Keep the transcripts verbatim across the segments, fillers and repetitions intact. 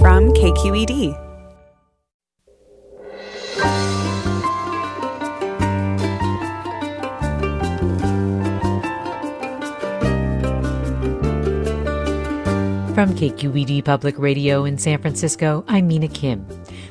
from K Q E D. From K Q E D Public Radio in San Francisco, I'm Mina Kim.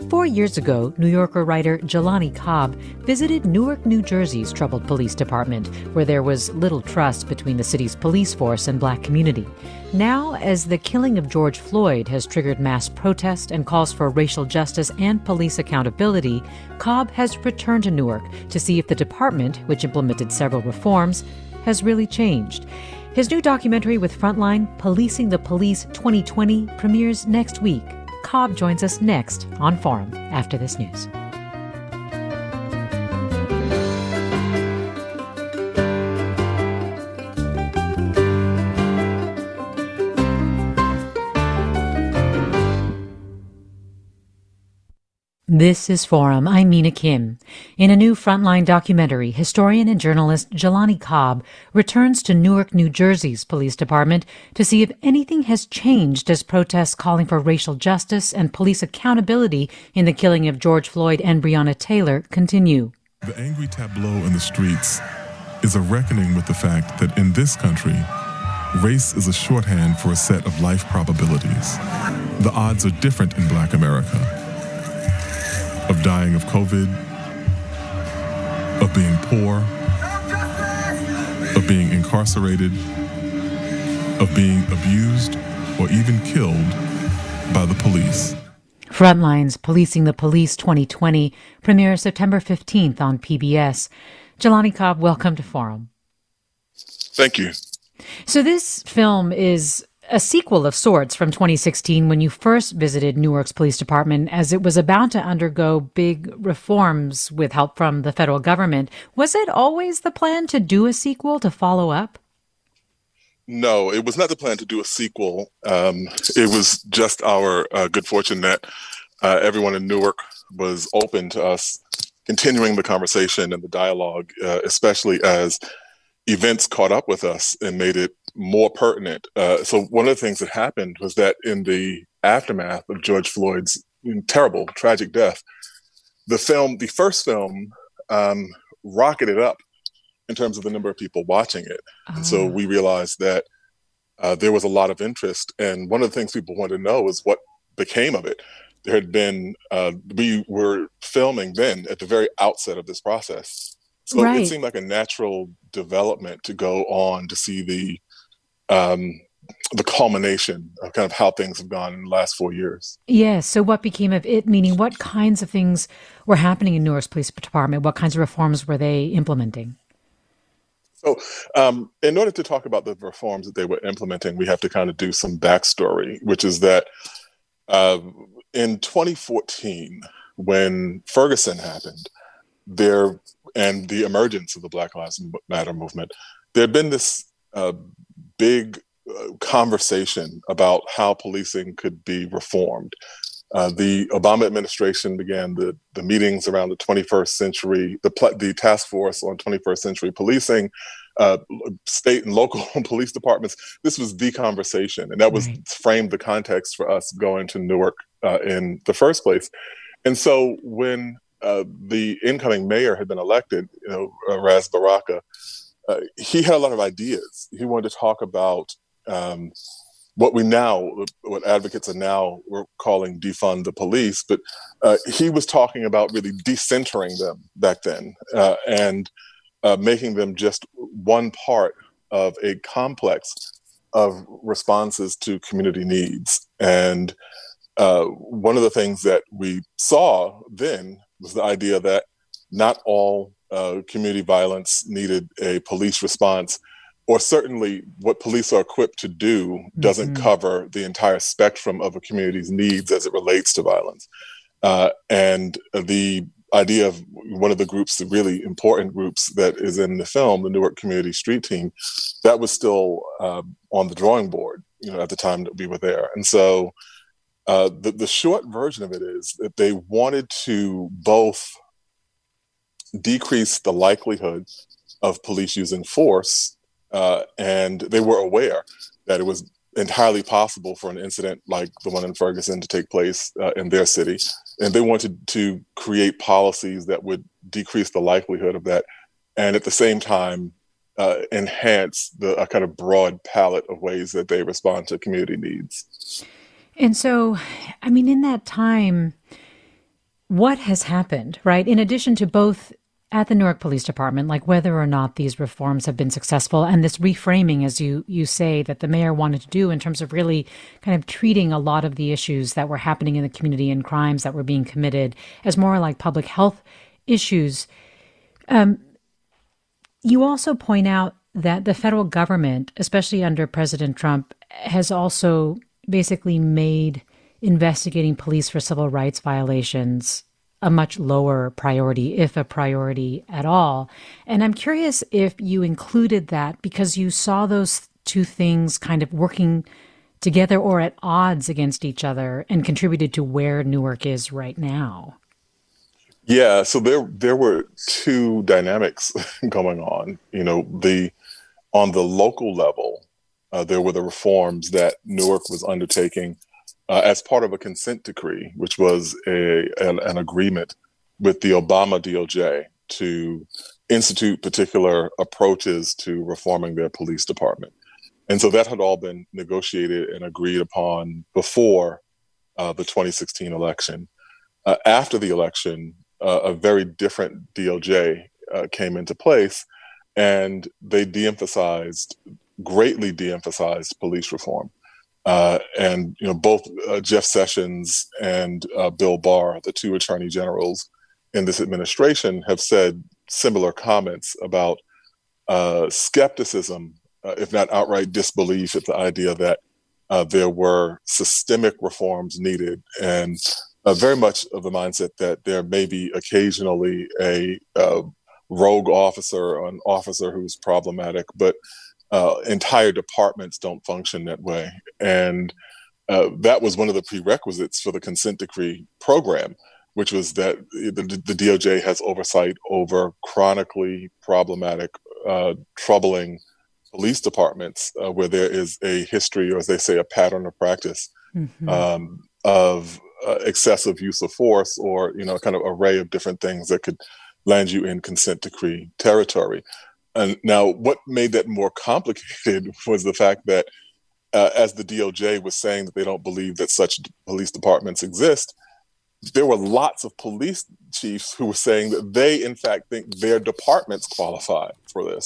Four years ago, New Yorker writer Jelani Cobb visited Newark, New Jersey's troubled police department, where there was little trust between the city's police force and black community. Now, as the killing of George Floyd has triggered mass protest and calls for racial justice and police accountability, Cobb has returned to Newark to see if the department, which implemented several reforms, has really changed. His new documentary with Frontline, Policing the Police twenty twenty, premieres next week. Cobb joins us next on Forum after this news. This is Forum. I'm Mina Kim. In a new Frontline documentary, historian and journalist Jelani Cobb returns to Newark, New Jersey's police department to see if anything has changed as protests calling for racial justice and police accountability in the killing of George Floyd and Breonna Taylor continue. The angry tableau in the streets is a reckoning with the fact that in this country, race is a shorthand for a set of life probabilities. The odds are different in Black America. Of dying of COVID, of being poor, of being incarcerated, of being abused or even killed by the police. Frontline's Policing the Police twenty twenty premieres September fifteenth on P B S. Jelani Cobb, welcome to Forum. Thank you. So this film is a sequel of sorts from twenty sixteen, when you first visited Newark's police department as it was about to undergo big reforms with help from the federal government. Was it always the plan to do a sequel to follow up? No, it was not the plan to do a sequel. Um, it was just our uh, good fortune that uh, everyone in Newark was open to us continuing the conversation and the dialogue, uh, especially as events caught up with us and made it more pertinent. Uh, so one of the things that happened was that in the aftermath of George Floyd's terrible, tragic death, the film, the first film, um, rocketed up in terms of the number of people watching it. Oh. And so we realized that uh, there was a lot of interest. And one of the things people wanted to know is what became of it. There had been, uh, we were filming then at the very outset of this process. So right. It seemed like a natural development to go on to see the um, the culmination of kind of how things have gone in the last four years. Yes. Yeah, so what became of it, meaning what kinds of things were happening in Newark's police department? What kinds of reforms were they implementing? So um, in order to talk about the reforms that they were implementing, we have to kind of do some backstory, which is that uh, in twenty fourteen, when Ferguson happened, there and the emergence of the Black Lives Matter movement, there had been this uh, big uh, conversation about how policing could be reformed. Uh, the Obama administration began the, the meetings around the twenty-first century, the, pl- the task force on twenty-first century policing, uh, state and local police departments. This was the conversation, and that was right. framed the context for us going to Newark uh, in the first place. And so when Uh, the incoming mayor had been elected, you know, uh, Ras Baraka, uh, he had a lot of ideas. He wanted to talk about um, what we now, what advocates are now we're calling defund the police, but uh, he was talking about really decentering them back then uh, and uh, making them just one part of a complex of responses to community needs. And uh, one of the things that we saw then was the idea that not all uh, community violence needed a police response, or certainly what police are equipped to do doesn't mm-hmm. cover the entire spectrum of a community's needs as it relates to violence. Uh, and the idea of one of the groups, the really important groups that is in the film, the Newark Community Street Team, that was still uh, on the drawing board, you know, at the time that we were there. And so Uh, the, the short version of it is that they wanted to both decrease the likelihood of police using force, uh, and they were aware that it was entirely possible for an incident like the one in Ferguson to take place uh, in their city. And they wanted to create policies that would decrease the likelihood of that, and at the same time, uh, enhance the a kind of broad palette of ways that they respond to community needs. And so, I mean, in that time, what has happened, right? In addition to both at the Newark Police Department, like whether or not these reforms have been successful and this reframing, as you you say, that the mayor wanted to do in terms of really kind of treating a lot of the issues that were happening in the community and crimes that were being committed as more like public health issues. Um, you also point out that the federal government, especially under President Trump, has also basically made investigating police for civil rights violations a much lower priority, if a priority at all. And I'm curious if you included that because you saw those two things kind of working together or at odds against each other and contributed to where Newark is right now. Yeah, so there there were two dynamics going on. You know, the on the local level, uh, there were the reforms that Newark was undertaking Uh, as part of a consent decree, which was a an, an agreement with the Obama D O J to institute particular approaches to reforming their police department. And so that had all been negotiated and agreed upon before uh, the twenty sixteen election. Uh, after the election, uh, a very different D O J uh, came into place, and they de-emphasized, greatly de-emphasized police reform. Uh, and you know both uh, Jeff Sessions and uh, Bill Barr, the two attorney generals in this administration, have said similar comments about uh, skepticism, uh, if not outright disbelief, at the idea that uh, there were systemic reforms needed, and uh, very much of the mindset that there may be occasionally a uh, rogue officer or an officer who's problematic, but Uh, entire departments don't function that way. And uh, that was one of the prerequisites for the consent decree program, which was that the, the D O J has oversight over chronically problematic, uh, troubling police departments uh, where there is a history, or as they say, a pattern of practice mm-hmm. um, of uh, excessive use of force, or, you know, kind of array of different things that could land you in consent decree territory. And now, what made that more complicated was the fact that, uh, as the D O J was saying that they don't believe that such police departments exist, there were lots of police chiefs who were saying that they, in fact, think their departments qualify for this.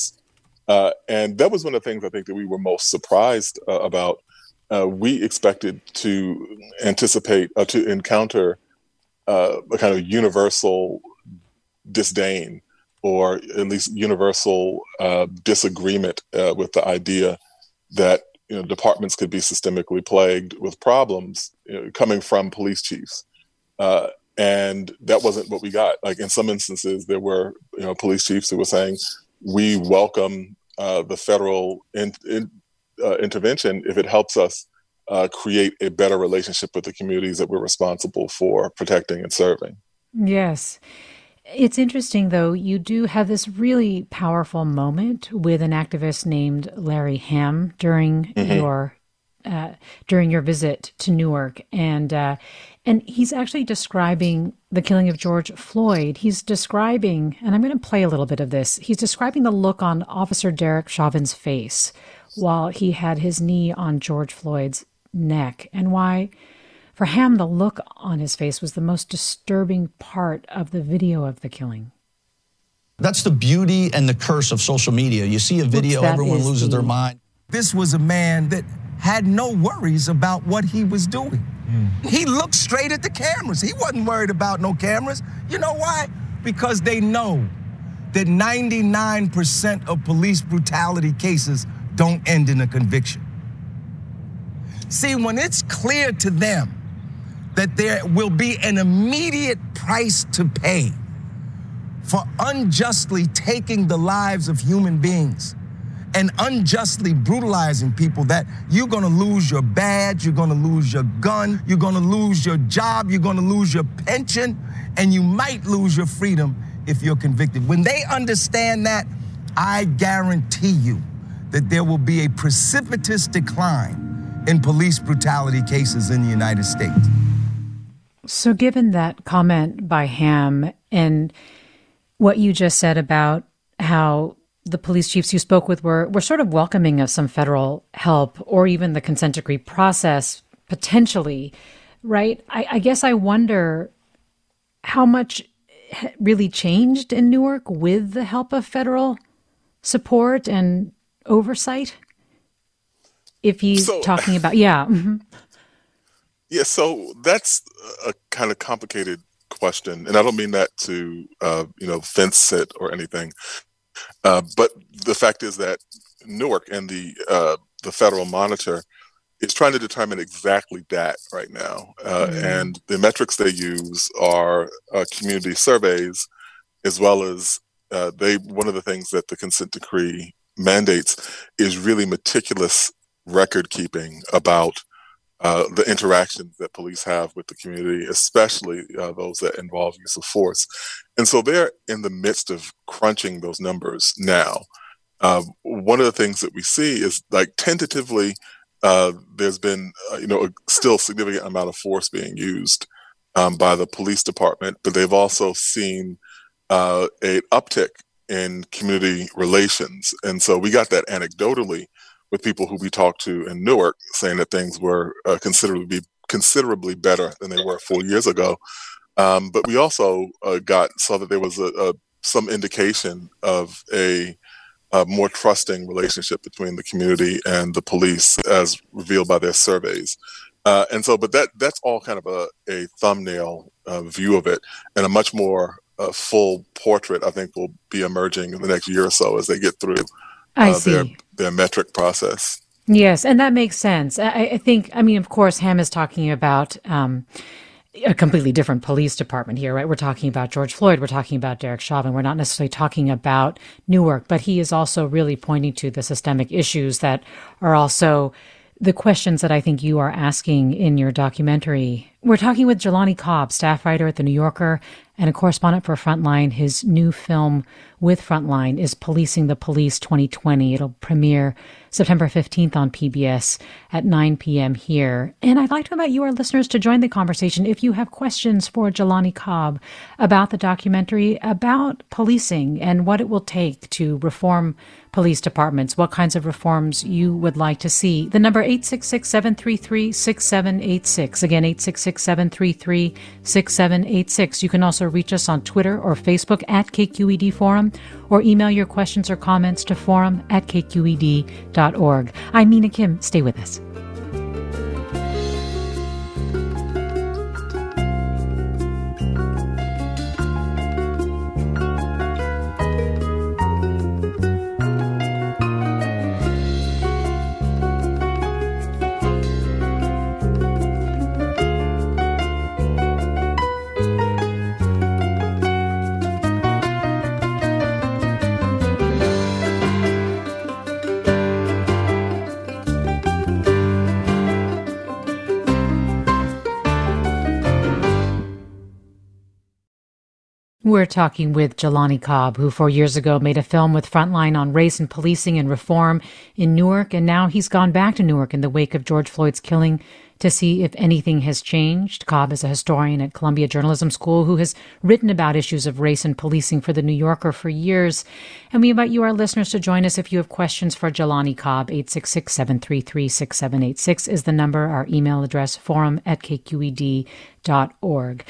Uh, and that was one of the things I think that we were most surprised uh, about. Uh, we expected to anticipate, uh, to encounter uh, a kind of universal disdain, or at least universal uh, disagreement uh, with the idea that, you know, departments could be systemically plagued with problems, you know, coming from police chiefs. Uh, and that wasn't what we got. Like, in some instances, there were, you know, police chiefs who were saying, we welcome uh, the federal in- in, uh, intervention if it helps us uh, create a better relationship with the communities that we're responsible for protecting and serving. Yes. It's interesting, though, you do have this really powerful moment with an activist named Larry Hamm during mm-hmm. your uh, during your visit to Newark. And uh, and he's actually describing the killing of George Floyd. He's describing, and I'm going to play a little bit of this, he's describing the look on Officer Derek Chauvin's face while he had his knee on George Floyd's neck, and why, for Hamm, the look on his face was the most disturbing part of the video of the killing. That's the beauty and the curse of social media. You see a video, Oops, everyone loses the... their mind. This was a man that had no worries about what he was doing. Mm. He looked straight at the cameras. He wasn't worried about no cameras. You know why? Because they know that ninety-nine percent of police brutality cases don't end in a conviction. See, when it's clear to them that there will be an immediate price to pay for unjustly taking the lives of human beings and unjustly brutalizing people, that you're gonna lose your badge, you're gonna lose your gun, you're gonna lose your job, you're gonna lose your pension, and you might lose your freedom if you're convicted. When they understand that, I guarantee you that there will be a precipitous decline in police brutality cases in the United States. So given that comment by Hamm and what you just said about how the police chiefs you spoke with were, were sort of welcoming of some federal help or even the consent decree process potentially, right? I, I guess I wonder how much really changed in Newark with the help of federal support and oversight, if he's so, talking about, yeah. Mm-hmm. Yeah, so that's a kind of complicated question. And I don't mean that to, uh, you know, fence it or anything. Uh, but the fact is that Newark and the uh, the federal monitor is trying to determine exactly that right now. Uh, mm-hmm. And the metrics they use are uh, community surveys, as well as uh, they one of the things that the consent decree mandates is really meticulous record keeping about uh, the interactions that police have with the community, especially uh, those that involve use of force. And so they're in the midst of crunching those numbers now. Uh, one of the things that we see is like tentatively, uh, there's been, uh, you know, a still significant amount of force being used um, by the police department, but they've also seen uh, an uptick in community relations. And so we got that anecdotally with people who we talked to in Newark saying that things were uh, considerably considerably better than they were four years ago. Um, but we also uh, got saw that there was a, a, some indication of a, a more trusting relationship between the community and the police as revealed by their surveys. Uh, and so, but that that's all kind of a, a thumbnail uh, view of it, and a much more uh, full portrait, I think, will be emerging in the next year or so as they get through Uh, their, their metric process. Yes, and that makes sense. I, I think, I mean, of course, Hamm is talking about um, a completely different police department here, right? We're talking about George Floyd. We're talking about Derek Chauvin. We're not necessarily talking about Newark, but he is also really pointing to the systemic issues that are also the questions that I think you are asking in your documentary. We're talking with Jelani Cobb, staff writer at The New Yorker and a correspondent for Frontline. His new film with Frontline is Policing the Police twenty twenty. It'll premiere September fifteenth on P B S at nine p.m. here. And I'd like to invite you, our listeners, to join the conversation if you have questions for Jelani Cobb about the documentary, about policing and what it will take to reform police departments, what kinds of reforms you would like to see. The number eight six six, seven three three, six seven eight six. Again, eight six six, seven three three, six seven eight six. You can also reach us on Twitter or Facebook at K Q E D Forum, or email your questions or comments to forum at K Q E D dot org. I'm Mina Kim. Stay with us. We're talking with Jelani Cobb, who four years ago made a film with Frontline on race and policing and reform in Newark, and now he's gone back to Newark in the wake of George Floyd's killing to see if anything has changed. Cobb is a historian at Columbia Journalism School who has written about issues of race and policing for The New Yorker for years. And we invite you, our listeners, to join us if you have questions for Jelani Cobb. eight six six, seven three three, six seven eight six is the number, our email address, forum at K Q E D dot org.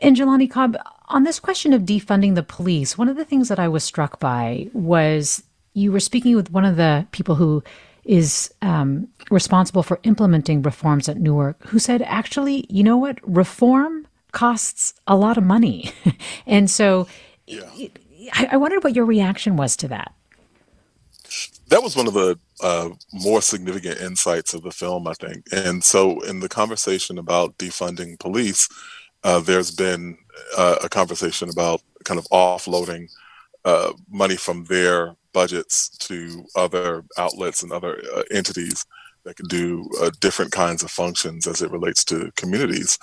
And Jelani Cobb, on this question of defunding the police, one of the things that I was struck by was you were speaking with one of the people who is um, responsible for implementing reforms at Newark, who said, actually, you know what? Reform costs a lot of money. And so yeah. it, I, I wondered what your reaction was to that. That was one of the uh, more significant insights of the film, I think. And so in the conversation about defunding police, Uh, there's been uh, a conversation about kind of offloading uh, money from their budgets to other outlets and other uh, entities that can do uh, different kinds of functions as it relates to communities.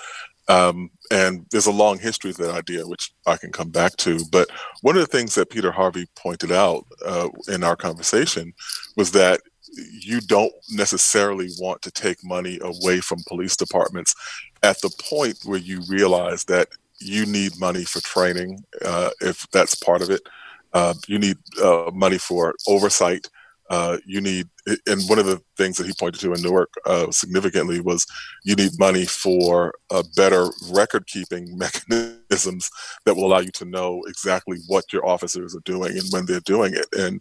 Um, and there's a long history to that idea, which I can come back to. But one of the things that Peter Harvey pointed out uh, in our conversation was that you don't necessarily want to take money away from police departments at the point where you realize that you need money for training, uh, if that's part of it. Uh, you need uh, money for oversight. Uh, you need, and one of the things that he pointed to in Newark uh, significantly was you need money for uh, better record keeping mechanisms that will allow you to know exactly what your officers are doing and when they're doing it. And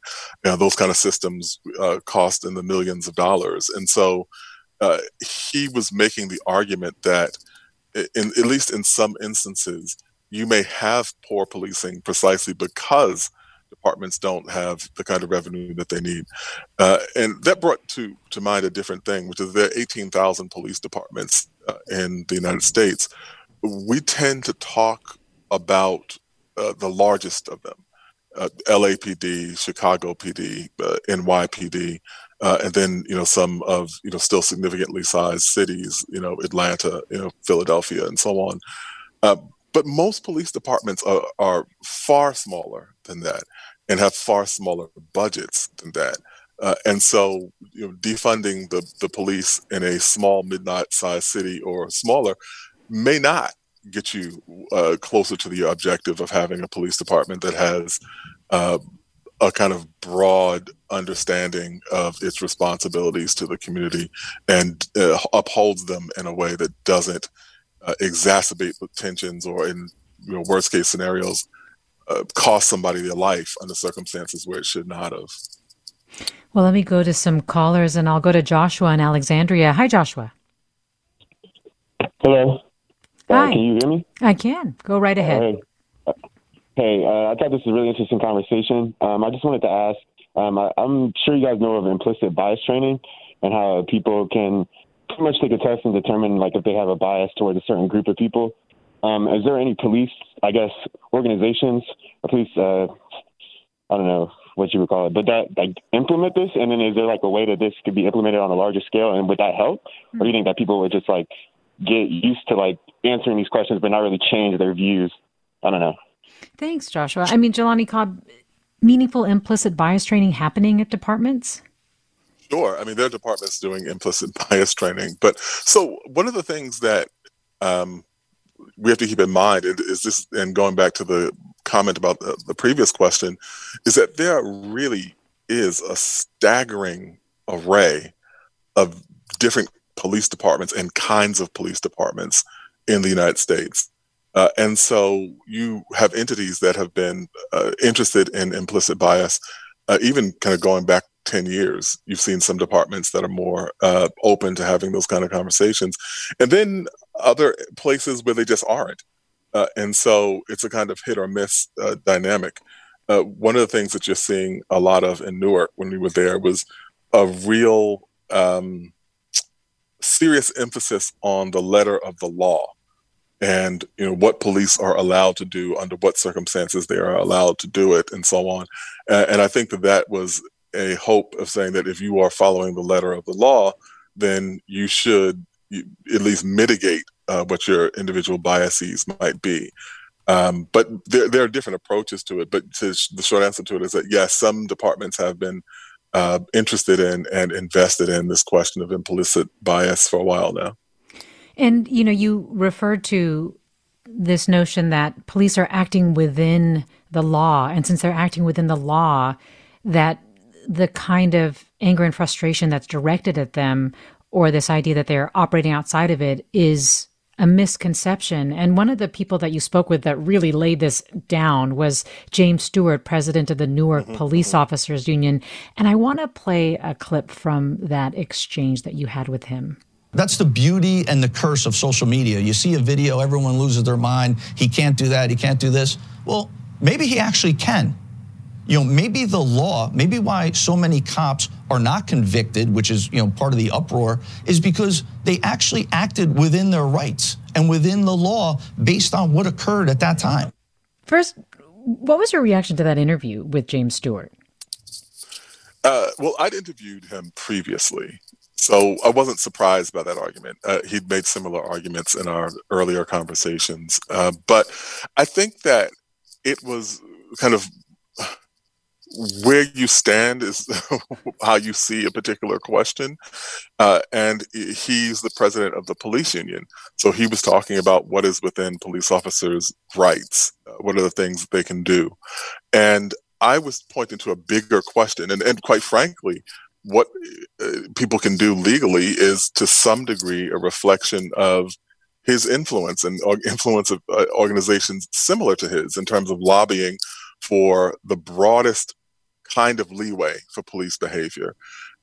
you know, those kind of systems uh, cost in the millions of dollars. And so uh, he was making the argument that, in, at least in some instances, you may have poor policing precisely because departments don't have the kind of revenue that they need. Uh, and that brought to, to mind a different thing, which is there are eighteen thousand police departments uh, in the United States. We tend to talk about uh, the largest of them, uh, L A P D, Chicago P D, uh, N Y P D, uh, and then, you know, some of, you know, still significantly sized cities, you know, Atlanta, you know, Philadelphia, and so on. Uh, But most police departments are, are far smaller than that and have far smaller budgets than that. Uh, and so, you know, defunding the, the police in a small, midnight-sized city or smaller may not get you uh, closer to the objective of having a police department that has uh, a kind of broad understanding of its responsibilities to the community and uh, upholds them in a way that doesn't Uh, exacerbate tensions or, in you know, worst case scenarios, uh, cost somebody their life under circumstances where it should not have. Well, let me go to some callers, and I'll go to Joshua in Alexandria. Hi, Joshua. Hello. Hi. Uh, can you hear me? I can. Go right ahead. Uh, hey, uh, I thought this was a really interesting conversation. Um, I just wanted to ask, um, I, I'm sure you guys know of implicit bias training and how people can pretty much take a test and determine, like, if they have a bias toward a certain group of people. Um, is there any police, I guess, organizations, or police, uh, I don't know what you would call it, but that, like, implement this? And then is there, like, a way that this could be implemented on a larger scale, and would that help? Or do you think that people would just, like, get used to, like, answering these questions but not really change their views? I don't know. Thanks, Joshua. I mean, Jelani Cobb, meaningful implicit bias training happening at departments? Sure. I mean, there are departments doing implicit bias training. But so one of the things that um, we have to keep in mind is this, and going back to the comment about the, the previous question, is that there really is a staggering array of different police departments and kinds of police departments in the United States. Uh, and so you have entities that have been uh, interested in implicit bias, uh, even kind of going back ten years, you've seen some departments that are more uh, open to having those kind of conversations. And then other places where they just aren't. Uh, and so it's a kind of hit or miss uh, dynamic. Uh, one of the things that you're seeing a lot of in Newark when we were there was a real um, serious emphasis on the letter of the law and, you know, what police are allowed to do, under what circumstances they are allowed to do it, and so on. Uh, and I think that that was a hope of saying that if you are following the letter of the law, then you should at least mitigate uh, what your individual biases might be. Um, but there, there are different approaches to it. But to sh- the short answer to it is that, yes, some departments have been uh, interested in and invested in this question of implicit bias for a while now. And, you know, you referred to this notion that police are acting within the law. And since they're acting within the law, that the kind of anger and frustration that's directed at them, or this idea that they're operating outside of it, is a misconception. And one of the people that you spoke with that really laid this down was James Stewart, president of the Newark mm-hmm. Police mm-hmm. Officers Union. And I want to play a clip from that exchange that you had with him. That's the beauty and the curse of social media. You see a video, everyone loses their mind. He can't do that. He can't do this. Well, maybe he actually can. You know, maybe the law, maybe why so many cops are not convicted, which is, you know, part of the uproar, is because they actually acted within their rights and within the law based on what occurred at that time. First, what was your reaction to that interview with James Stewart? Uh, well, I'd interviewed him previously, so I wasn't surprised by that argument. Uh, he'd made similar arguments in our earlier conversations. Uh, but I think that it was kind of where you stand is how you see a particular question. Uh, and he's the president of the police union. So he was talking about what is within police officers' rights. What are the things that they can do? And I was pointing to a bigger question. And, and quite frankly, what uh, people can do legally is to some degree a reflection of his influence and or influence of uh, organizations similar to his in terms of lobbying for the broadest kind of leeway for police behavior.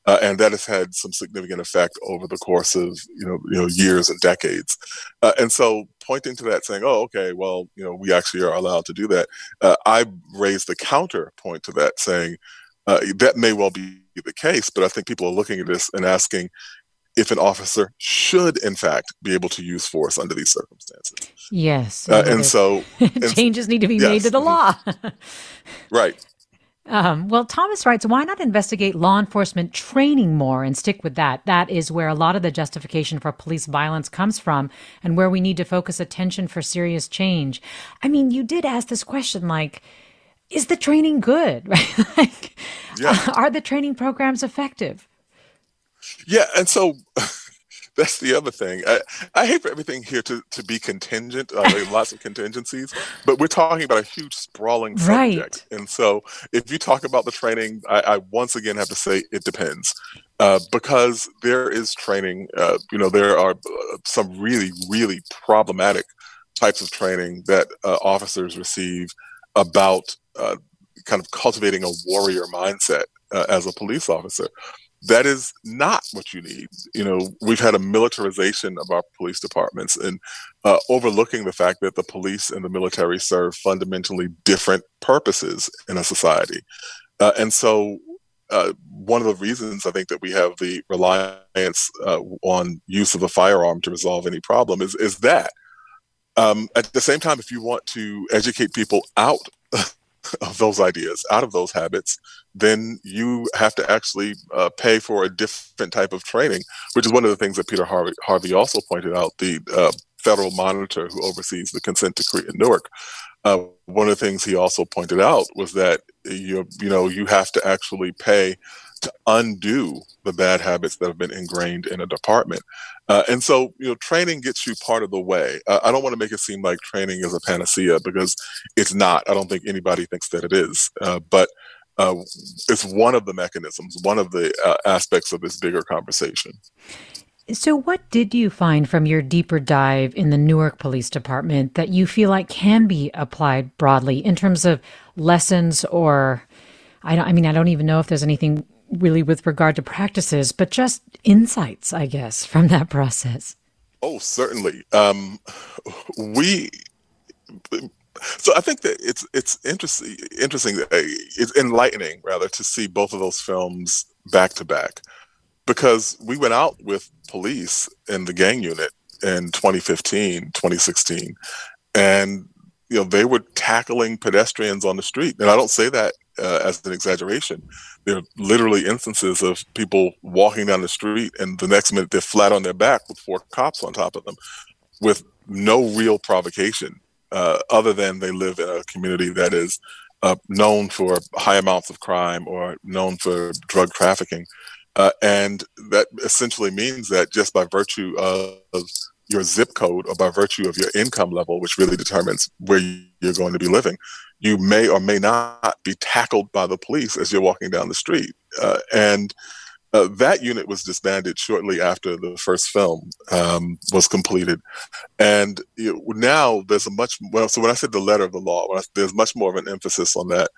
Uh, and that has had some significant effect over the course of, you know, you know years and decades. Uh, and so pointing to that, saying, oh, okay, well, you know, we actually are allowed to do that. Uh, I raised the counterpoint to that, saying uh, that may well be the case, but I think people are looking at this and asking if an officer should, in fact, be able to use force under these circumstances. Yes. Uh, and so... And changes need to be yes, made to the law. Right. Um, well, Thomas writes, why not investigate law enforcement training more and stick with that? That is where a lot of the justification for police violence comes from and where we need to focus attention for serious change. I mean, you did ask this question, like, is the training good? Right? Like, yeah. Are the training programs effective? Yeah, and so that's the other thing. I, I hate for everything here to, to be contingent, uh, lots of contingencies, but we're talking about a huge sprawling subject. Right. And so if you talk about the training, I, I once again have to say it depends uh, because there is training. Uh, you know, there are some really, really problematic types of training that uh, officers receive about uh, kind of cultivating a warrior mindset uh, as a police officer. That is not what you need. You know, we've had a militarization of our police departments and uh, overlooking the fact that the police and the military serve fundamentally different purposes in a society. Uh, and so uh, one of the reasons I think that we have the reliance uh, on use of a firearm to resolve any problem is, is that. Um, at the same time, if you want to educate people out of those ideas, out of those habits, then you have to actually uh, pay for a different type of training, which is one of the things that Peter Harvey, Harvey also pointed out, the uh, federal monitor who oversees the consent decree in Newark. Uh, one of the things he also pointed out was that you, you know, you have to actually pay to undo the bad habits that have been ingrained in a department. Uh, and so, you know, training gets you part of the way. Uh, I don't want to make it seem like training is a panacea because it's not. I don't think anybody thinks that it is. Uh, but Uh, it's one of the mechanisms, one of the uh, aspects of this bigger conversation. So what did you find from your deeper dive in the Newark Police Department that you feel like can be applied broadly in terms of lessons or, I, don't, I mean, I don't even know if there's anything really with regard to practices, but just insights, I guess, from that process? Oh, certainly. Um, we... So I think that it's it's interesting, interesting, it's enlightening rather to see both of those films back to back, because we went out with police in the gang unit in twenty fifteen, twenty sixteen, and you know they were tackling pedestrians on the street, and I don't say that uh, as an exaggeration. There are literally instances of people walking down the street, and the next minute they're flat on their back with four cops on top of them, with no real provocation. Uh, other than they live in a community that is uh, known for high amounts of crime or known for drug trafficking. Uh, and that essentially means that just by virtue of your zip code or by virtue of your income level, which really determines where you're going to be living, you may or may not be tackled by the police as you're walking down the street. Uh, and Uh, that unit was disbanded shortly after the first film um, was completed. And you know, now there's a much well, so when I said the letter of the law, when I, there's much more of an emphasis on that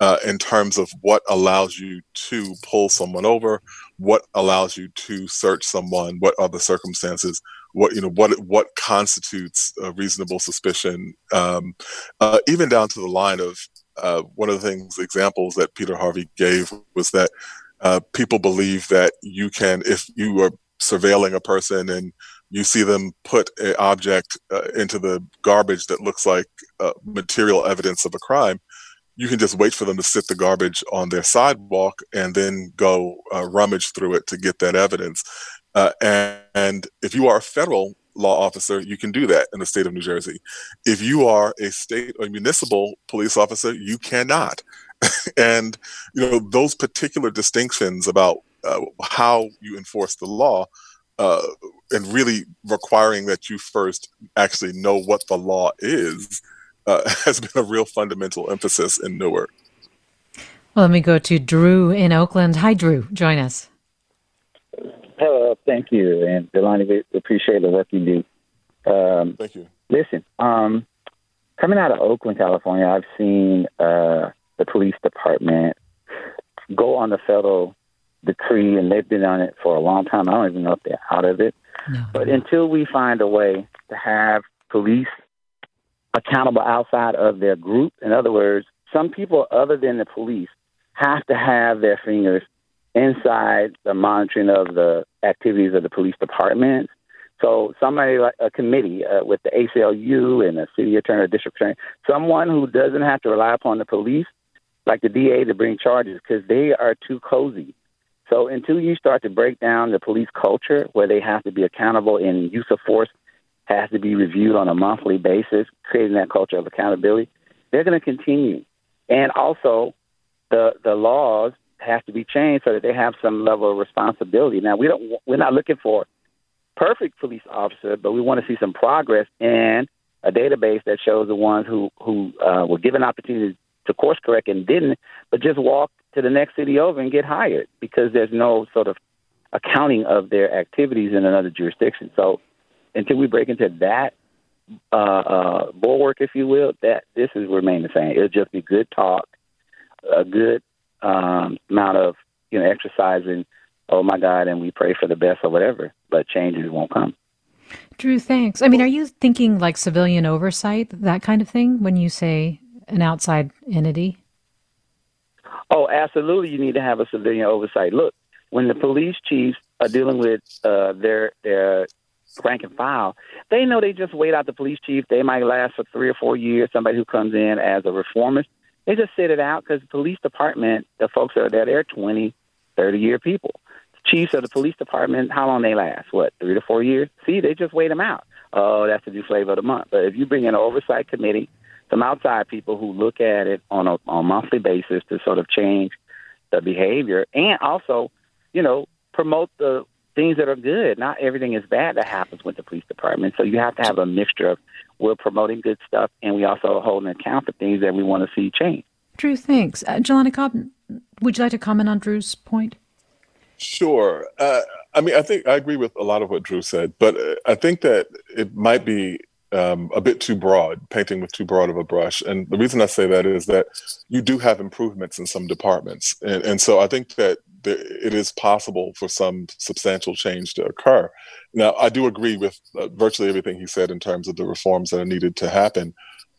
uh, in terms of what allows you to pull someone over, what allows you to search someone, what are the circumstances, what, you know, what, what constitutes a reasonable suspicion, um, uh, even down to the line of uh, one of the things, examples that Peter Harvey gave was that Uh, people believe that you can, if you are surveilling a person and you see them put an object uh, into the garbage that looks like uh, material evidence of a crime, you can just wait for them to sit the garbage on their sidewalk and then go uh, rummage through it to get that evidence. Uh, and, and if you are a federal law officer, you can do that in the state of New Jersey. If you are a state or municipal police officer, you cannot. And, you know, those particular distinctions about uh, how you enforce the law uh, and really requiring that you first actually know what the law is uh, has been a real fundamental emphasis in Newark. Well, let me go to Drew in Oakland. Hi, Drew. Join us. Hello. Thank you. And Jelani, we appreciate the work you do. Um, Thank you. Listen, um, coming out of Oakland, California, I've seen uh, the police department go on the federal decree, and they've been on it for a long time. I don't even know if they're out of it. No. But until we find a way to have police accountable outside of their group, in other words, some people other than the police have to have their fingers inside the monitoring of the activities of the police department. So somebody like a committee uh, with the A C L U and a city attorney or district attorney, someone who doesn't have to rely upon the police, like the D A, to bring charges because they are too cozy. So until you start to break down the police culture where they have to be accountable and use of force has to be reviewed on a monthly basis, creating that culture of accountability, they're going to continue. And also the the laws have to be changed so that they have some level of responsibility. Now, we don't we're not looking for perfect police officer, but we want to see some progress and a database that shows the ones who, who uh, were given opportunities to course correct and didn't, but just walk to the next city over and get hired because there's no sort of accounting of their activities in another jurisdiction. So until we break into that uh, uh, bulwark, if you will, that this is remain the same. It'll just be good talk, a good um, amount of, you know, exercising, oh, my God, and we pray for the best or whatever, but changes won't come. Drew, thanks. I mean, are you thinking like civilian oversight, that kind of thing, when you say an outside entity? Oh, absolutely. You need to have a civilian oversight. Look, when the police chiefs are dealing with uh, their their rank and file, they know they just wait out the police chief. They might last for three or four years, somebody who comes in as a reformist. They just sit it out because the police department, the folks that are there, they're twenty, thirty-year people. Chiefs of the police department, how long they last? What, three to four years? See, they just wait them out. Oh, that's the new flavor of the month. But if you bring in an oversight committee, some outside people who look at it on a, on a monthly basis to sort of change the behavior and also, you know, promote the things that are good. Not everything is bad that happens with the police department. So you have to have a mixture of we're promoting good stuff and we also hold an account for things that we want to see change. Drew, thanks. Uh, Jelani Cobb, would you like to comment on Drew's point? Sure. Uh, I mean, I think I agree with a lot of what Drew said, but I think that it might be um, a bit too broad, painting with too broad of a brush. And the reason I say that is that you do have improvements in some departments. And, and so I think that there, it is possible for some substantial change to occur. Now, I do agree with uh, virtually everything he said in terms of the reforms that are needed to happen.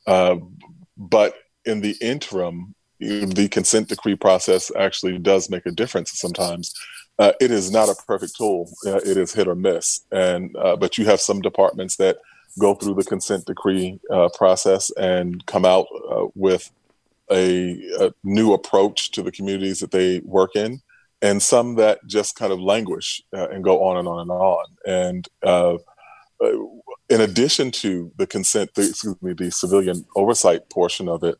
Uh, but in the interim, the consent decree process actually does make a difference sometimes. Uh, it is not a perfect tool. Uh, it is hit or miss. And uh, but you have some departments that go through the consent decree uh, process and come out uh, with a, a new approach to the communities that they work in, and some that just kind of languish uh, and go on and on and on. And uh, in addition to the consent, the, excuse me, the civilian oversight portion of it,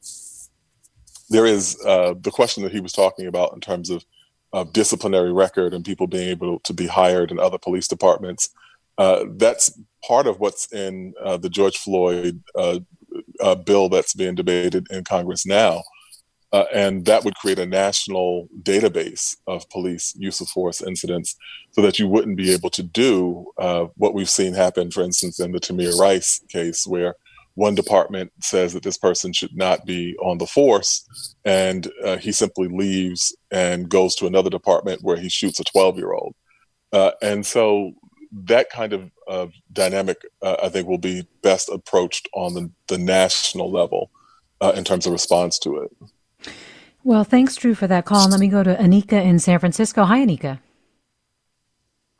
there is uh, the question that he was talking about in terms of, of disciplinary record and people being able to be hired in other police departments. Uh, that's part of what's in uh, the George Floyd uh, uh, bill that's being debated in Congress now. Uh, and that would create a national database of police use of force incidents so that you wouldn't be able to do uh, what we've seen happen, for instance, in the Tamir Rice case, where one department says that this person should not be on the force, and uh, he simply leaves and goes to another department where he shoots a twelve-year-old. Uh, and so that kind of uh, dynamic, uh, I think, will be best approached on the, the national level uh, in terms of response to it. Well, thanks, Drew, for that call. And let me go to Anika in San Francisco. Hi, Anika.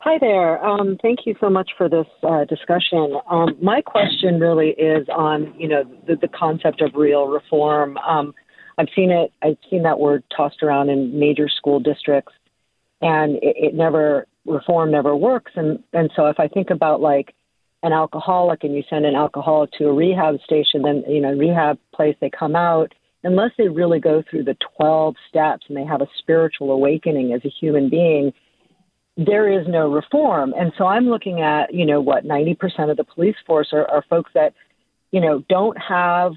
Hi there. Um, thank you so much for this uh, discussion. Um, my question really is on, you know, the, the concept of real reform. Um, I've seen it. I've seen that word tossed around in major school districts, and it, it never reform never works. And, and so if I think about like an alcoholic and you send an alcoholic to a rehab station, then, you know, rehab place, they come out unless they really go through the twelve steps and they have a spiritual awakening as a human being, there is no reform. And so I'm looking at, you know, what ninety percent of the police force are, are folks that, you know, don't have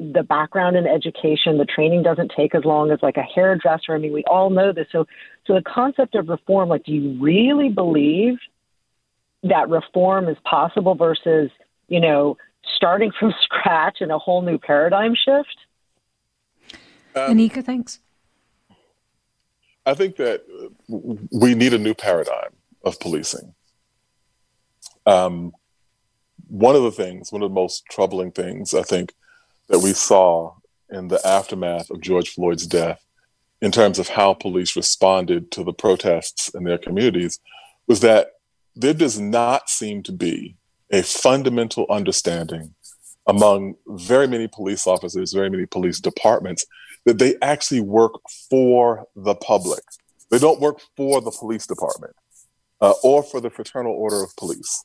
the background in education. The training doesn't take as long as like a hairdresser. I mean, we all know this. So, so the concept of reform, like, do you really believe that reform is possible versus, you know, starting from scratch in a whole new paradigm shift? Um, Anika, thanks. I think that we need a new paradigm of policing. Um, one of the things, one of the most troubling things, I think, that we saw in the aftermath of George Floyd's death in terms of how police responded to the protests in their communities was that there does not seem to be a fundamental understanding among very many police officers, very many police departments, that they actually work for the public. They don't work for the police department uh, or for the Fraternal Order of Police,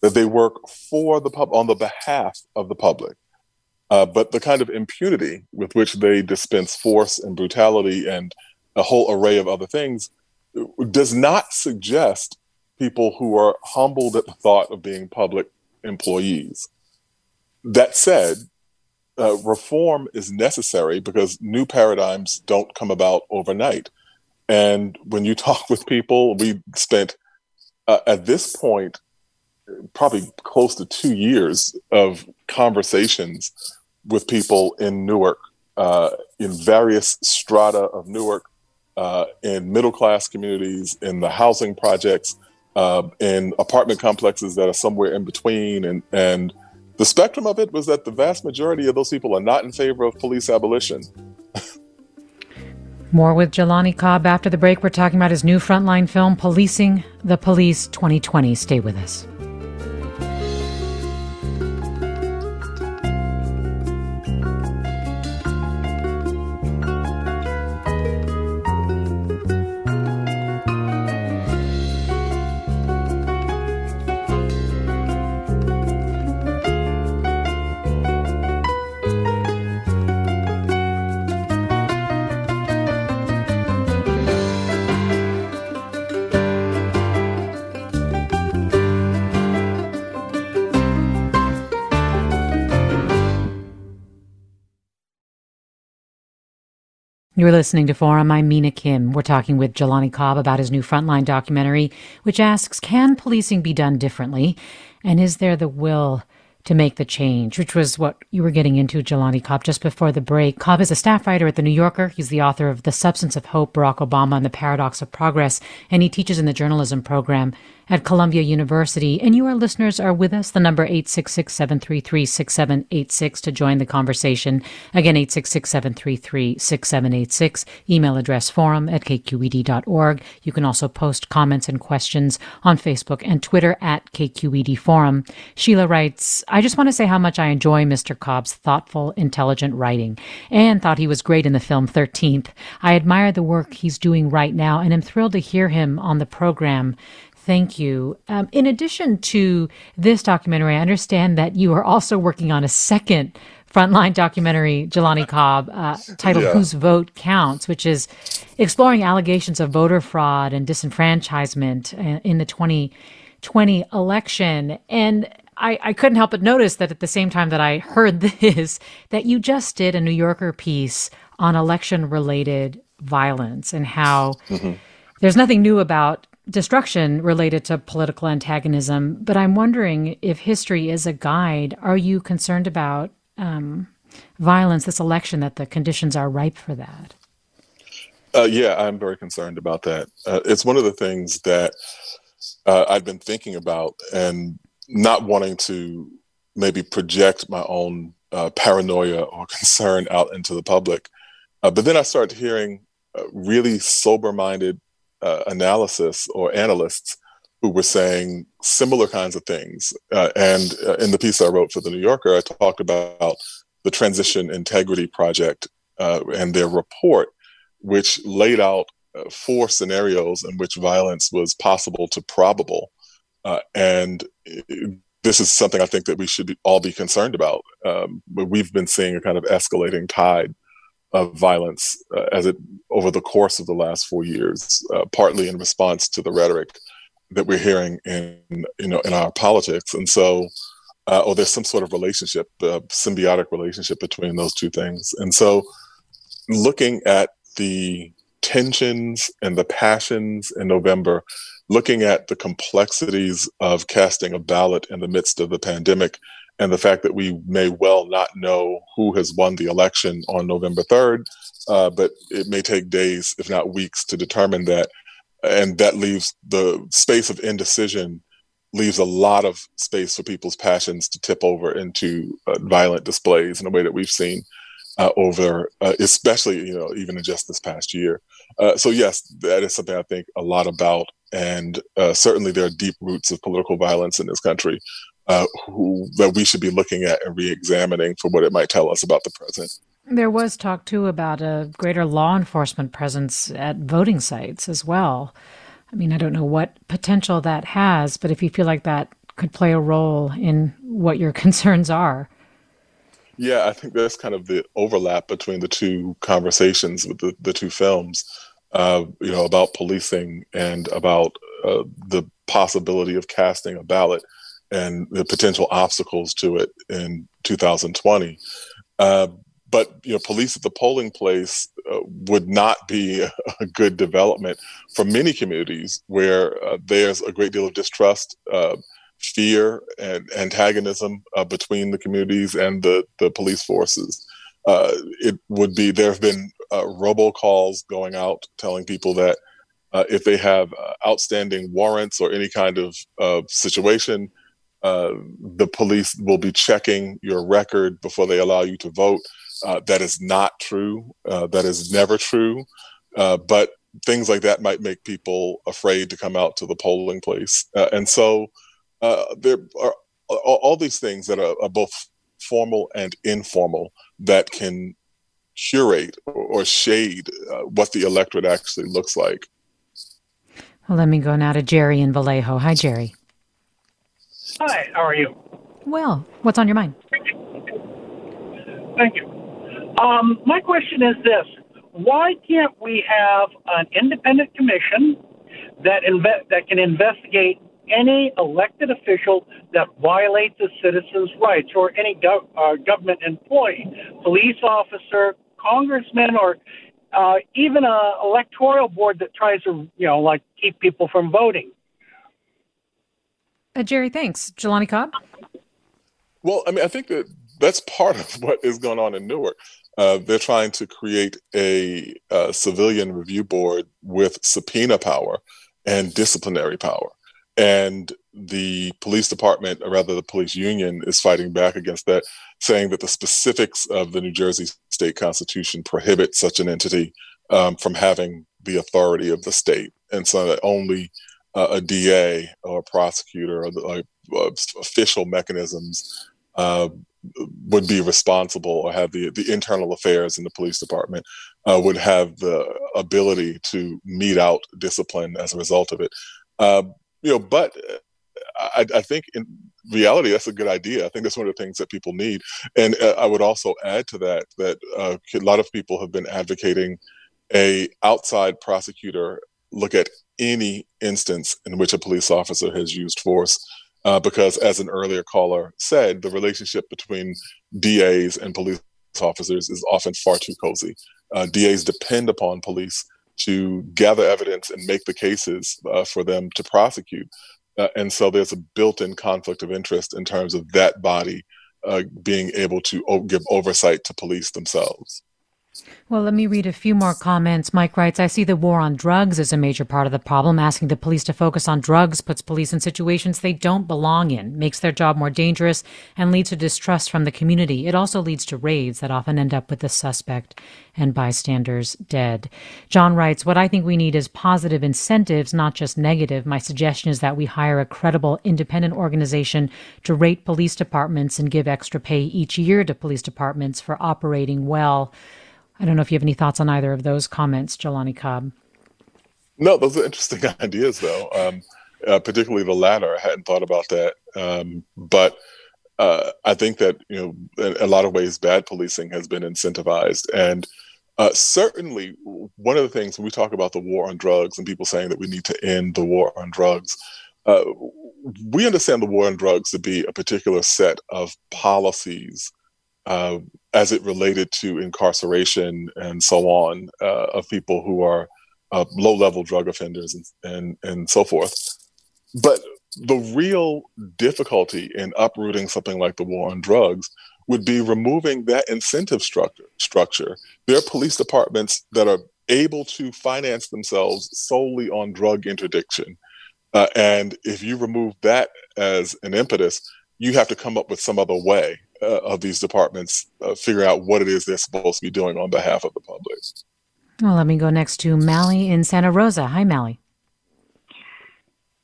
that they work for the pub on the behalf of the public. Uh, but the kind of impunity with which they dispense force and brutality and a whole array of other things does not suggest people who are humbled at the thought of being public employees. That said, uh, reform is necessary because new paradigms don't come about overnight. And when you talk with people, we spent uh, at this point probably close to two years of conversations with people in Newark, uh, in various strata of Newark, uh, in middle-class communities, in the housing projects, uh, in apartment complexes that are somewhere in between. And, and the spectrum of it was that the vast majority of those people are not in favor of police abolition. More with Jelani Cobb after the break. We're talking about his new Frontline film, Policing the Police twenty twenty. Stay with us. You're listening to Forum. I'm Mina Kim. We're talking with Jelani Cobb about his new Frontline documentary, which asks, can policing be done differently? And is there the will to make the change? Which was what you were getting into, Jelani Cobb, just before the break. Cobb is a staff writer at The New Yorker. He's the author of The Substance of Hope, Barack Obama, and the Paradox of Progress. And he teaches in the journalism program at Columbia University. And you, our listeners, are with us. The number eight six six, seven three three, six seven eight six to join the conversation. Again, eight six six, seven three three, six seven eight six. Email address forum at k q e d dot org. You can also post comments and questions on Facebook and Twitter at K Q E D Forum. Sheila writes, I just want to say how much I enjoy Mister Cobb's thoughtful, intelligent writing and thought he was great in the film thirteenth. I admire the work he's doing right now and am thrilled to hear him on the program. Thank you. Um, in addition to this documentary, I understand that you are also working on a second Frontline documentary, Jelani Cobb, uh, titled yeah. Whose Vote Counts, which is exploring allegations of voter fraud and disenfranchisement in the twenty twenty election. And I, I couldn't help but notice that at the same time that I heard this, that you just did a New Yorker piece on election-related violence and how mm-hmm. there's nothing new about destruction related to political antagonism, but I'm wondering if history is a guide. Are you concerned about um, violence this election, that the conditions are ripe for that? Uh, yeah, I'm very concerned about that. Uh, it's one of the things that uh, I've been thinking about and not wanting to maybe project my own uh, paranoia or concern out into the public. Uh, but then I started hearing uh, really sober-minded Uh, analysis or analysts who were saying similar kinds of things. Uh, and uh, in the piece I wrote for The New Yorker, I talked about the Transition Integrity Project uh, and their report, which laid out uh, four scenarios in which violence was possible to probable. Uh, and this is something I think that we should be, all be concerned about. Um, we've been seeing a kind of escalating tide of violence uh, as it over the course of the last four years, uh, partly in response to the rhetoric that we're hearing in, you know, in our politics. And so, uh, oh, there's some sort of relationship, uh, symbiotic relationship between those two things. And so looking at the tensions and the passions in November, looking at the complexities of casting a ballot in the midst of the pandemic, and the fact that we may well not know who has won the election on November third, uh, but it may take days, if not weeks, to determine that. And that leaves the space of indecision, leaves a lot of space for people's passions to tip over into uh, violent displays in a way that we've seen uh, over, uh, especially, you know, even in just this past year. Uh, so yes, that is something I think a lot about. And uh, certainly there are deep roots of political violence in this country uh, who, that we should be looking at and re-examining for what it might tell us about the present. There was talk, too, about a greater law enforcement presence at voting sites as well. I mean, I don't know what potential that has, but if you feel like that could play a role in what your concerns are. Yeah, I think that's kind of the overlap between the two conversations with the, the two films, uh, you know, about policing and about uh, the possibility of casting a ballot and the potential obstacles to it in two thousand twenty. Uh, But you know, police at the polling place uh, would not be a, a good development for many communities where uh, there's a great deal of distrust, uh, fear, and antagonism uh, between the communities and the, the police forces. Uh, it would be there have been uh, robocalls going out telling people that uh, if they have uh, outstanding warrants or any kind of uh, situation, uh, the police will be checking your record before they allow you to vote. Uh, that is not true. Uh, that is never true. Uh, but things like that might make people afraid to come out to the polling place. Uh, and so uh, there are all these things that are, are both formal and informal that can curate or shade uh, what the electorate actually looks like. Well, let me go now to Jerry in Vallejo. Hi, Jerry. Hi, how are you? Well, what's on your mind? Thank you. Um, my question is this. Why can't we have an independent commission that inve- that can investigate any elected official that violates a citizen's rights, or any gov- uh, government employee, police officer, congressman, or uh, even an electoral board that tries to, you know, like keep people from voting? Uh, Jerry, thanks. Jelani Cobb? Well, I mean, I think that that's part of what is going on in Newark. Uh, they're trying to create a, a civilian review board with subpoena power and disciplinary power. And the police department, or rather the police union, is fighting back against that, saying that the specifics of the New Jersey state constitution prohibit such an entity um, from having the authority of the state. And so that only uh, a D A or a prosecutor or the, like, uh, official mechanisms uh, would be responsible, or have the, the internal affairs in the police department uh, would have the ability to mete out discipline as a result of it. Uh, you know, but I, I think in reality, that's a good idea. I think that's one of the things that people need. And uh, I would also add to that, that uh, a lot of people have been advocating a outside prosecutor look at any instance in which a police officer has used force. Uh, because as an earlier caller said, the relationship between D As and police officers is often far too cozy. Uh, D As depend upon police to gather evidence and make the cases uh, for them to prosecute. Uh, and so there's a built-in conflict of interest in terms of that body uh, being able to o- give oversight to police themselves. Well, let me read a few more comments. Mike writes, I see the war on drugs is a major part of the problem. Asking the police to focus on drugs puts police in situations they don't belong in, makes their job more dangerous, and leads to distrust from the community. It also leads to raids that often end up with the suspect and bystanders dead. John writes, what I think we need is positive incentives, not just negative. My suggestion is that we hire a credible, independent organization to rate police departments and give extra pay each year to police departments for operating well. I don't know if you have any thoughts on either of those comments, Jelani Cobb. No, those are interesting ideas, though, um, uh, particularly the latter. I hadn't thought about that. Um, but uh, I think that, you know, in a lot of ways, bad policing has been incentivized. And Uh, certainly, one of the things when we talk about the war on drugs and people saying that we need to end the war on drugs, uh, we understand the war on drugs to be a particular set of policies uh, as it related to incarceration and so on uh, of people who are uh, low-level drug offenders and, and, and so forth. But the real difficulty in uprooting something like the war on drugs would be removing that incentive structure. Structure. There are police departments that are able to finance themselves solely on drug interdiction. Uh, and if you remove that as an impetus, you have to come up with some other way uh, of these departments, uh, figure out what it is they're supposed to be doing on behalf of the public. Well, let me go next to Mally in Santa Rosa. Hi, Mally.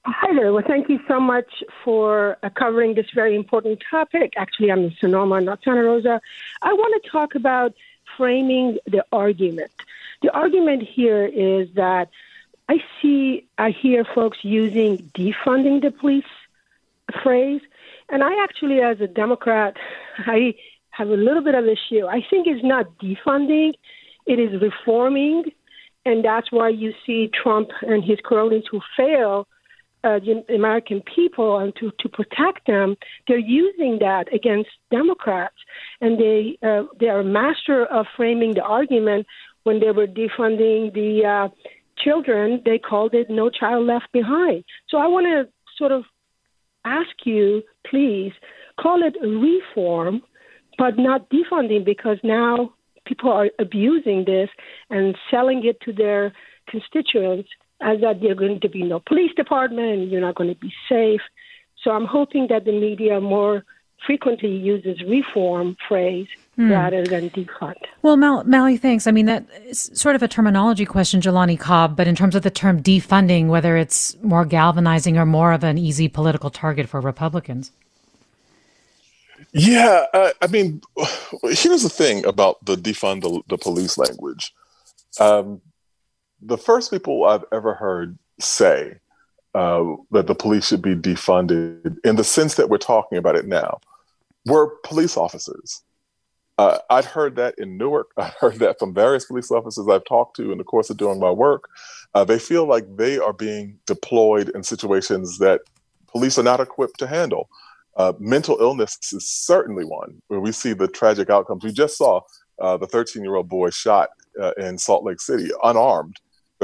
Hi there. Well, thank you so much for uh, covering this very important topic. Actually, I'm in Sonoma, not Santa Rosa. I want to talk about framing the argument. The argument here is that I see, I hear folks using defunding the police phrase. And I actually, as a Democrat, I have a little bit of issue. I think it's not defunding. It is reforming. And that's why you see Trump and his cronies who fail Uh, the American people, and to, to protect them, they're using that against Democrats. And they uh, they are a master of framing the argument. When they were defunding the uh, children, they called it No Child Left Behind. So I want to sort of ask you, please, call it reform, but not defunding, because now people are abusing this and selling it to their constituents as that there are going to be no police department, you're not going to be safe. So I'm hoping that the media more frequently uses reform phrase mm. rather than defund. Well, Mal- Mally, thanks. I mean, that is sort of a terminology question, Jelani Cobb, but in terms of the term defunding, whether it's more galvanizing or more of an easy political target for Republicans. Yeah, uh, I mean, here's the thing about the defund the, the police language. Um, The first people I've ever heard say uh, that the police should be defunded in the sense that we're talking about it now were police officers. Uh, I'd heard that in Newark. I heard that from various police officers I've talked to in the course of doing my work. Uh, they feel like they are being deployed in situations that police are not equipped to handle. Uh, mental illness is certainly one where we see the tragic outcomes. We just saw uh, the thirteen-year-old boy shot uh, in Salt Lake City, unarmed.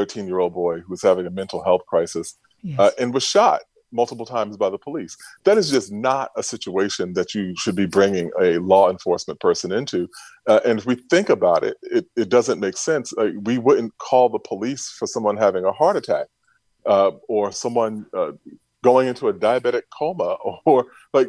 thirteen-year-old boy who was having a mental health crisis yes. uh, and was shot multiple times by the police. That is just not a situation that you should be bringing a law enforcement person into. Uh, and if we think about it, it, it doesn't make sense. Uh, we wouldn't call the police for someone having a heart attack uh, or someone uh, going into a diabetic coma or, or like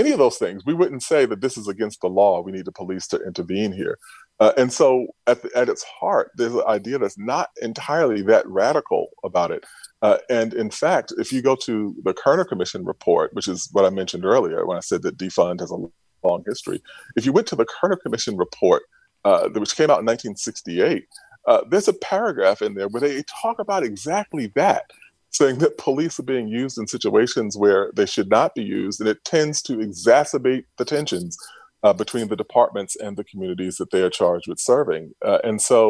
any of those things. We wouldn't say that this is against the law. We need the police to intervene here. Uh, and so at the, at its heart, there's an idea that's not entirely that radical about it. Uh, and in fact, if you go to the Kerner Commission report, which is what I mentioned earlier when I said that defund has a long history, if you went to the Kerner Commission report, uh, which came out in nineteen sixty-eight, uh, there's a paragraph in there where they talk about exactly that, saying that police are being used in situations where they should not be used, and it tends to exacerbate the tensions Uh, between the departments and the communities that they are charged with serving. Uh, and so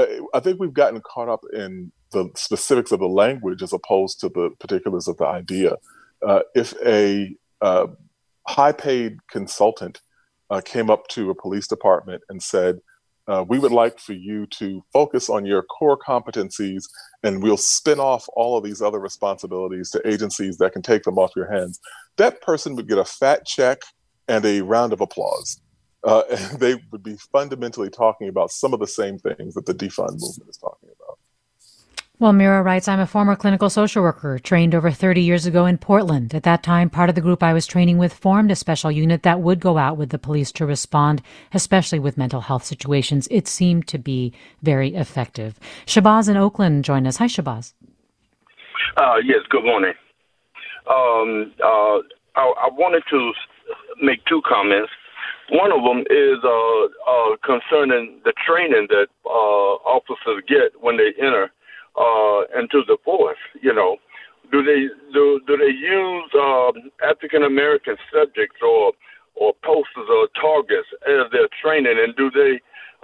uh, I think we've gotten caught up in the specifics of the language as opposed to the particulars of the idea. Uh, if a uh, high-paid consultant uh, came up to a police department and said, uh, we would like for you to focus on your core competencies and we'll spin off all of these other responsibilities to agencies that can take them off your hands, that person would get a fat check and a round of applause. Uh, and they would be fundamentally talking about some of the same things that the defund movement is talking about. Well, Mira writes, I'm a former clinical social worker trained over thirty years ago in Portland. At that time, part of the group I was training with formed a special unit that would go out with the police to respond, especially with mental health situations. It seemed to be very effective. Shabazz in Oakland joined us. Hi, Shabazz. Uh, yes, good morning. Um, uh, I-, I wanted to... make two comments. One of them is uh, uh, concerning the training that uh, officers get when they enter uh, into the force. You know, do they do do they use uh, African American subjects or or posters or targets as their training, and do they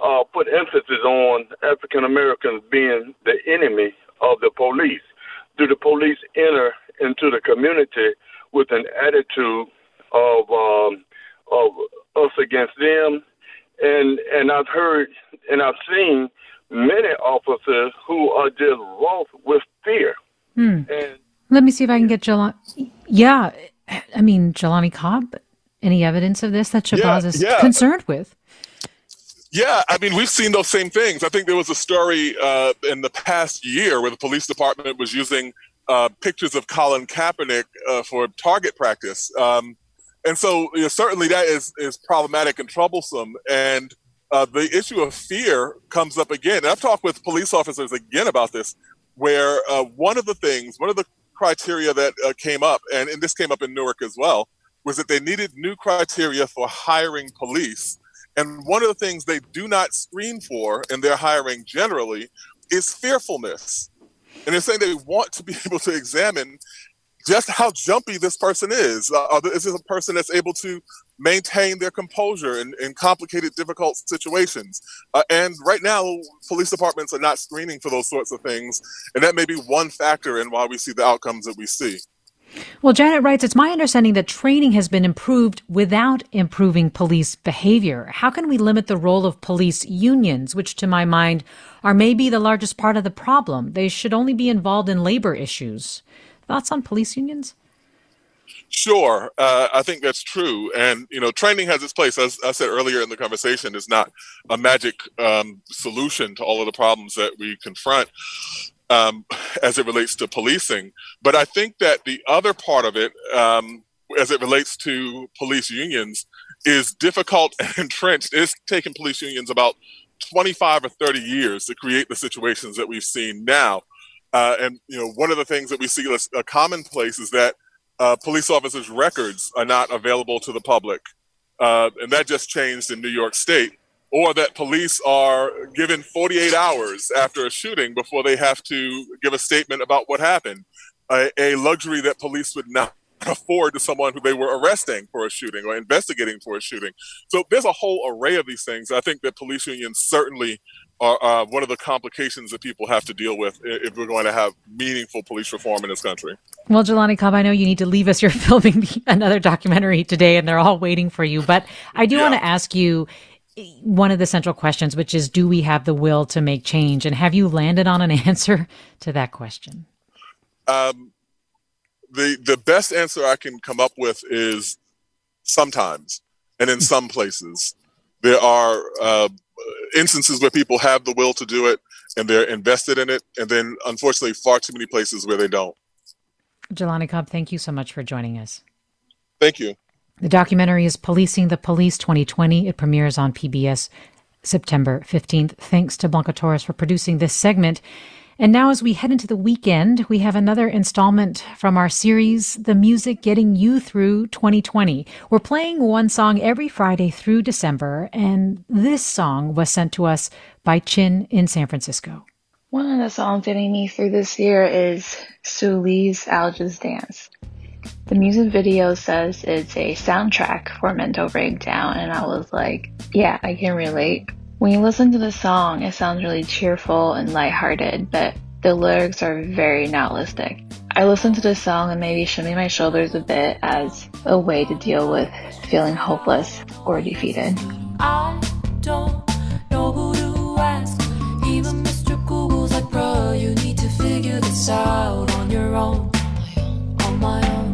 uh, put emphasis on African Americans being the enemy of the police? Do the police enter into the community with an attitude of um, of us against them? And and I've heard and I've seen many officers who are just wrought with fear. Hmm. And let me see if I can get Jelani. Yeah, I mean, Jelani Cobb, any evidence of this that Shabazz yeah, is yeah. concerned with? Yeah, I mean, we've seen those same things. I think there was a story uh, in the past year where the police department was using uh, pictures of Colin Kaepernick uh, for target practice. Um, and so you know, certainly that is, is problematic and troublesome. And uh, the issue of fear comes up again. And I've talked with police officers again about this, where uh, one of the things, one of the criteria that uh, came up, and, and this came up in Newark as well, was that they needed new criteria for hiring police. And one of the things they do not screen for in their hiring generally is fearfulness. And they're saying they want to be able to examine just how jumpy this person is. Uh, is this a person that's able to maintain their composure in, in complicated, difficult situations? Uh, and right now, police departments are not screening for those sorts of things. And that may be one factor in why we see the outcomes that we see. Well, Janet writes, it's my understanding that training has been improved without improving police behavior. How can we limit the role of police unions, which to my mind are maybe the largest part of the problem? They should only be involved in labor issues. Thoughts on police unions? Sure. Uh, I think that's true. And, you know, training has its place. As I said earlier in the conversation, is not a magic um, solution to all of the problems that we confront. Um, as it relates to policing. But I think that the other part of it, um, as it relates to police unions, is difficult and entrenched. It's taken police unions about twenty-five or thirty years to create the situations that we've seen now. Uh, and, you know, one of the things that we see as a commonplace is that uh, police officers' records are not available to the public. Uh, and that just changed in New York State. Or that police are given forty-eight hours after a shooting before they have to give a statement about what happened, a, a luxury that police would not afford to someone who they were arresting for a shooting or investigating for a shooting. So there's a whole array of these things. I think that police unions certainly are uh, one of the complications that people have to deal with if we're going to have meaningful police reform in this country. Well, Jelani Cobb, I know you need to leave us. You're filming another documentary today and they're all waiting for you. But I do yeah. want to ask you, one of the central questions, which is, do we have the will to make change? And have you landed on an answer to that question? Um, the the best answer I can come up with is sometimes, and in some places. There are uh, instances where people have the will to do it, and they're invested in it, and then, unfortunately, far too many places where they don't. Jelani Cobb, thank you so much for joining us. Thank you. The documentary is Policing the Police twenty twenty. It premieres on P B S September fifteenth. Thanks to Blanca Torres for producing this segment. And now as we head into the weekend, we have another installment from our series, The Music Getting You Through twenty twenty. We're playing one song every Friday through December, and this song was sent to us by Chin in San Francisco. One of the songs getting me through this year is Sue Lee's Alga's Dance. The music video says it's a soundtrack for Mental Breakdown, and I was like, yeah, I can relate. When you listen to the song, it sounds really cheerful and lighthearted, but the lyrics are very nihilistic. I listened to the song and maybe shimmy my shoulders a bit as a way to deal with feeling hopeless or defeated. I don't know who to ask. Even Mister Google's like, bro, you need to figure this out on your own. On my own.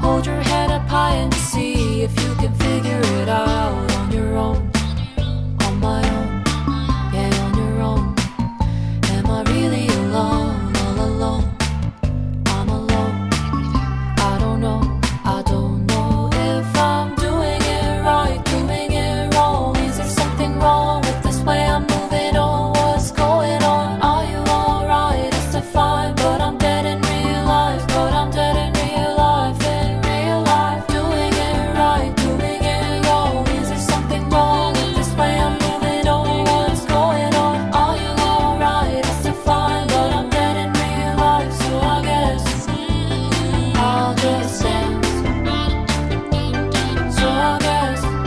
Hold your head up high and see if you can figure it out on your own. own, on my own, yeah, on your own. Am I really alone, all alone? I'm alone, I don't know, I don't know if I'm doing it right, doing it wrong. Is there something wrong with this way I'm moving on? What's going on? Are you alright? It's defined, but I'm dead in real life, but I'm dead in real life, in real life. Doing it right, doing it wrong. Is there something wrong with this way I'm moving on? What's going on? Are you alright? It's defined, but I'm dead in real life, so I guess I'll just dance. So I guess I'll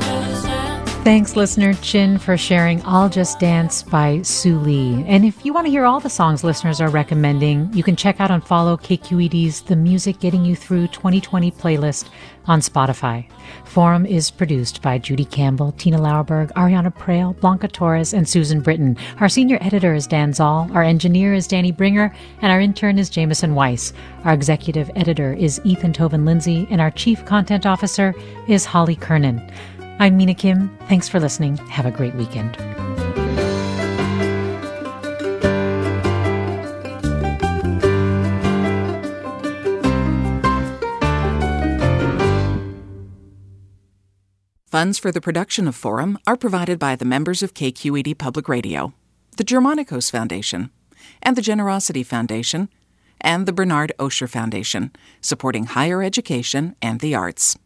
just dance. Thanks, listener Chin, for sharing I'll Just Dance by Sue Lee. And if you want to hear all the songs listeners are recommending, you can check out and follow K Q E D's The Music Getting You Through twenty twenty playlist on Spotify. Forum is produced by Judy Campbell, Tina Lauerberg, Ariana Prale, Blanca Torres, and Susan Britton. Our senior editor is Dan Zoll. Our engineer is Danny Bringer. And our intern is Jameson Weiss. Our executive editor is Ethan Tovin-Lindsay. And our chief content officer is Holly Kernan. I'm Mina Kim. Thanks for listening. Have a great weekend. Funds for the production of Forum are provided by the members of K Q E D Public Radio, the Germanicos Foundation, and the Generosity Foundation, and the Bernard Osher Foundation, supporting higher education and the arts.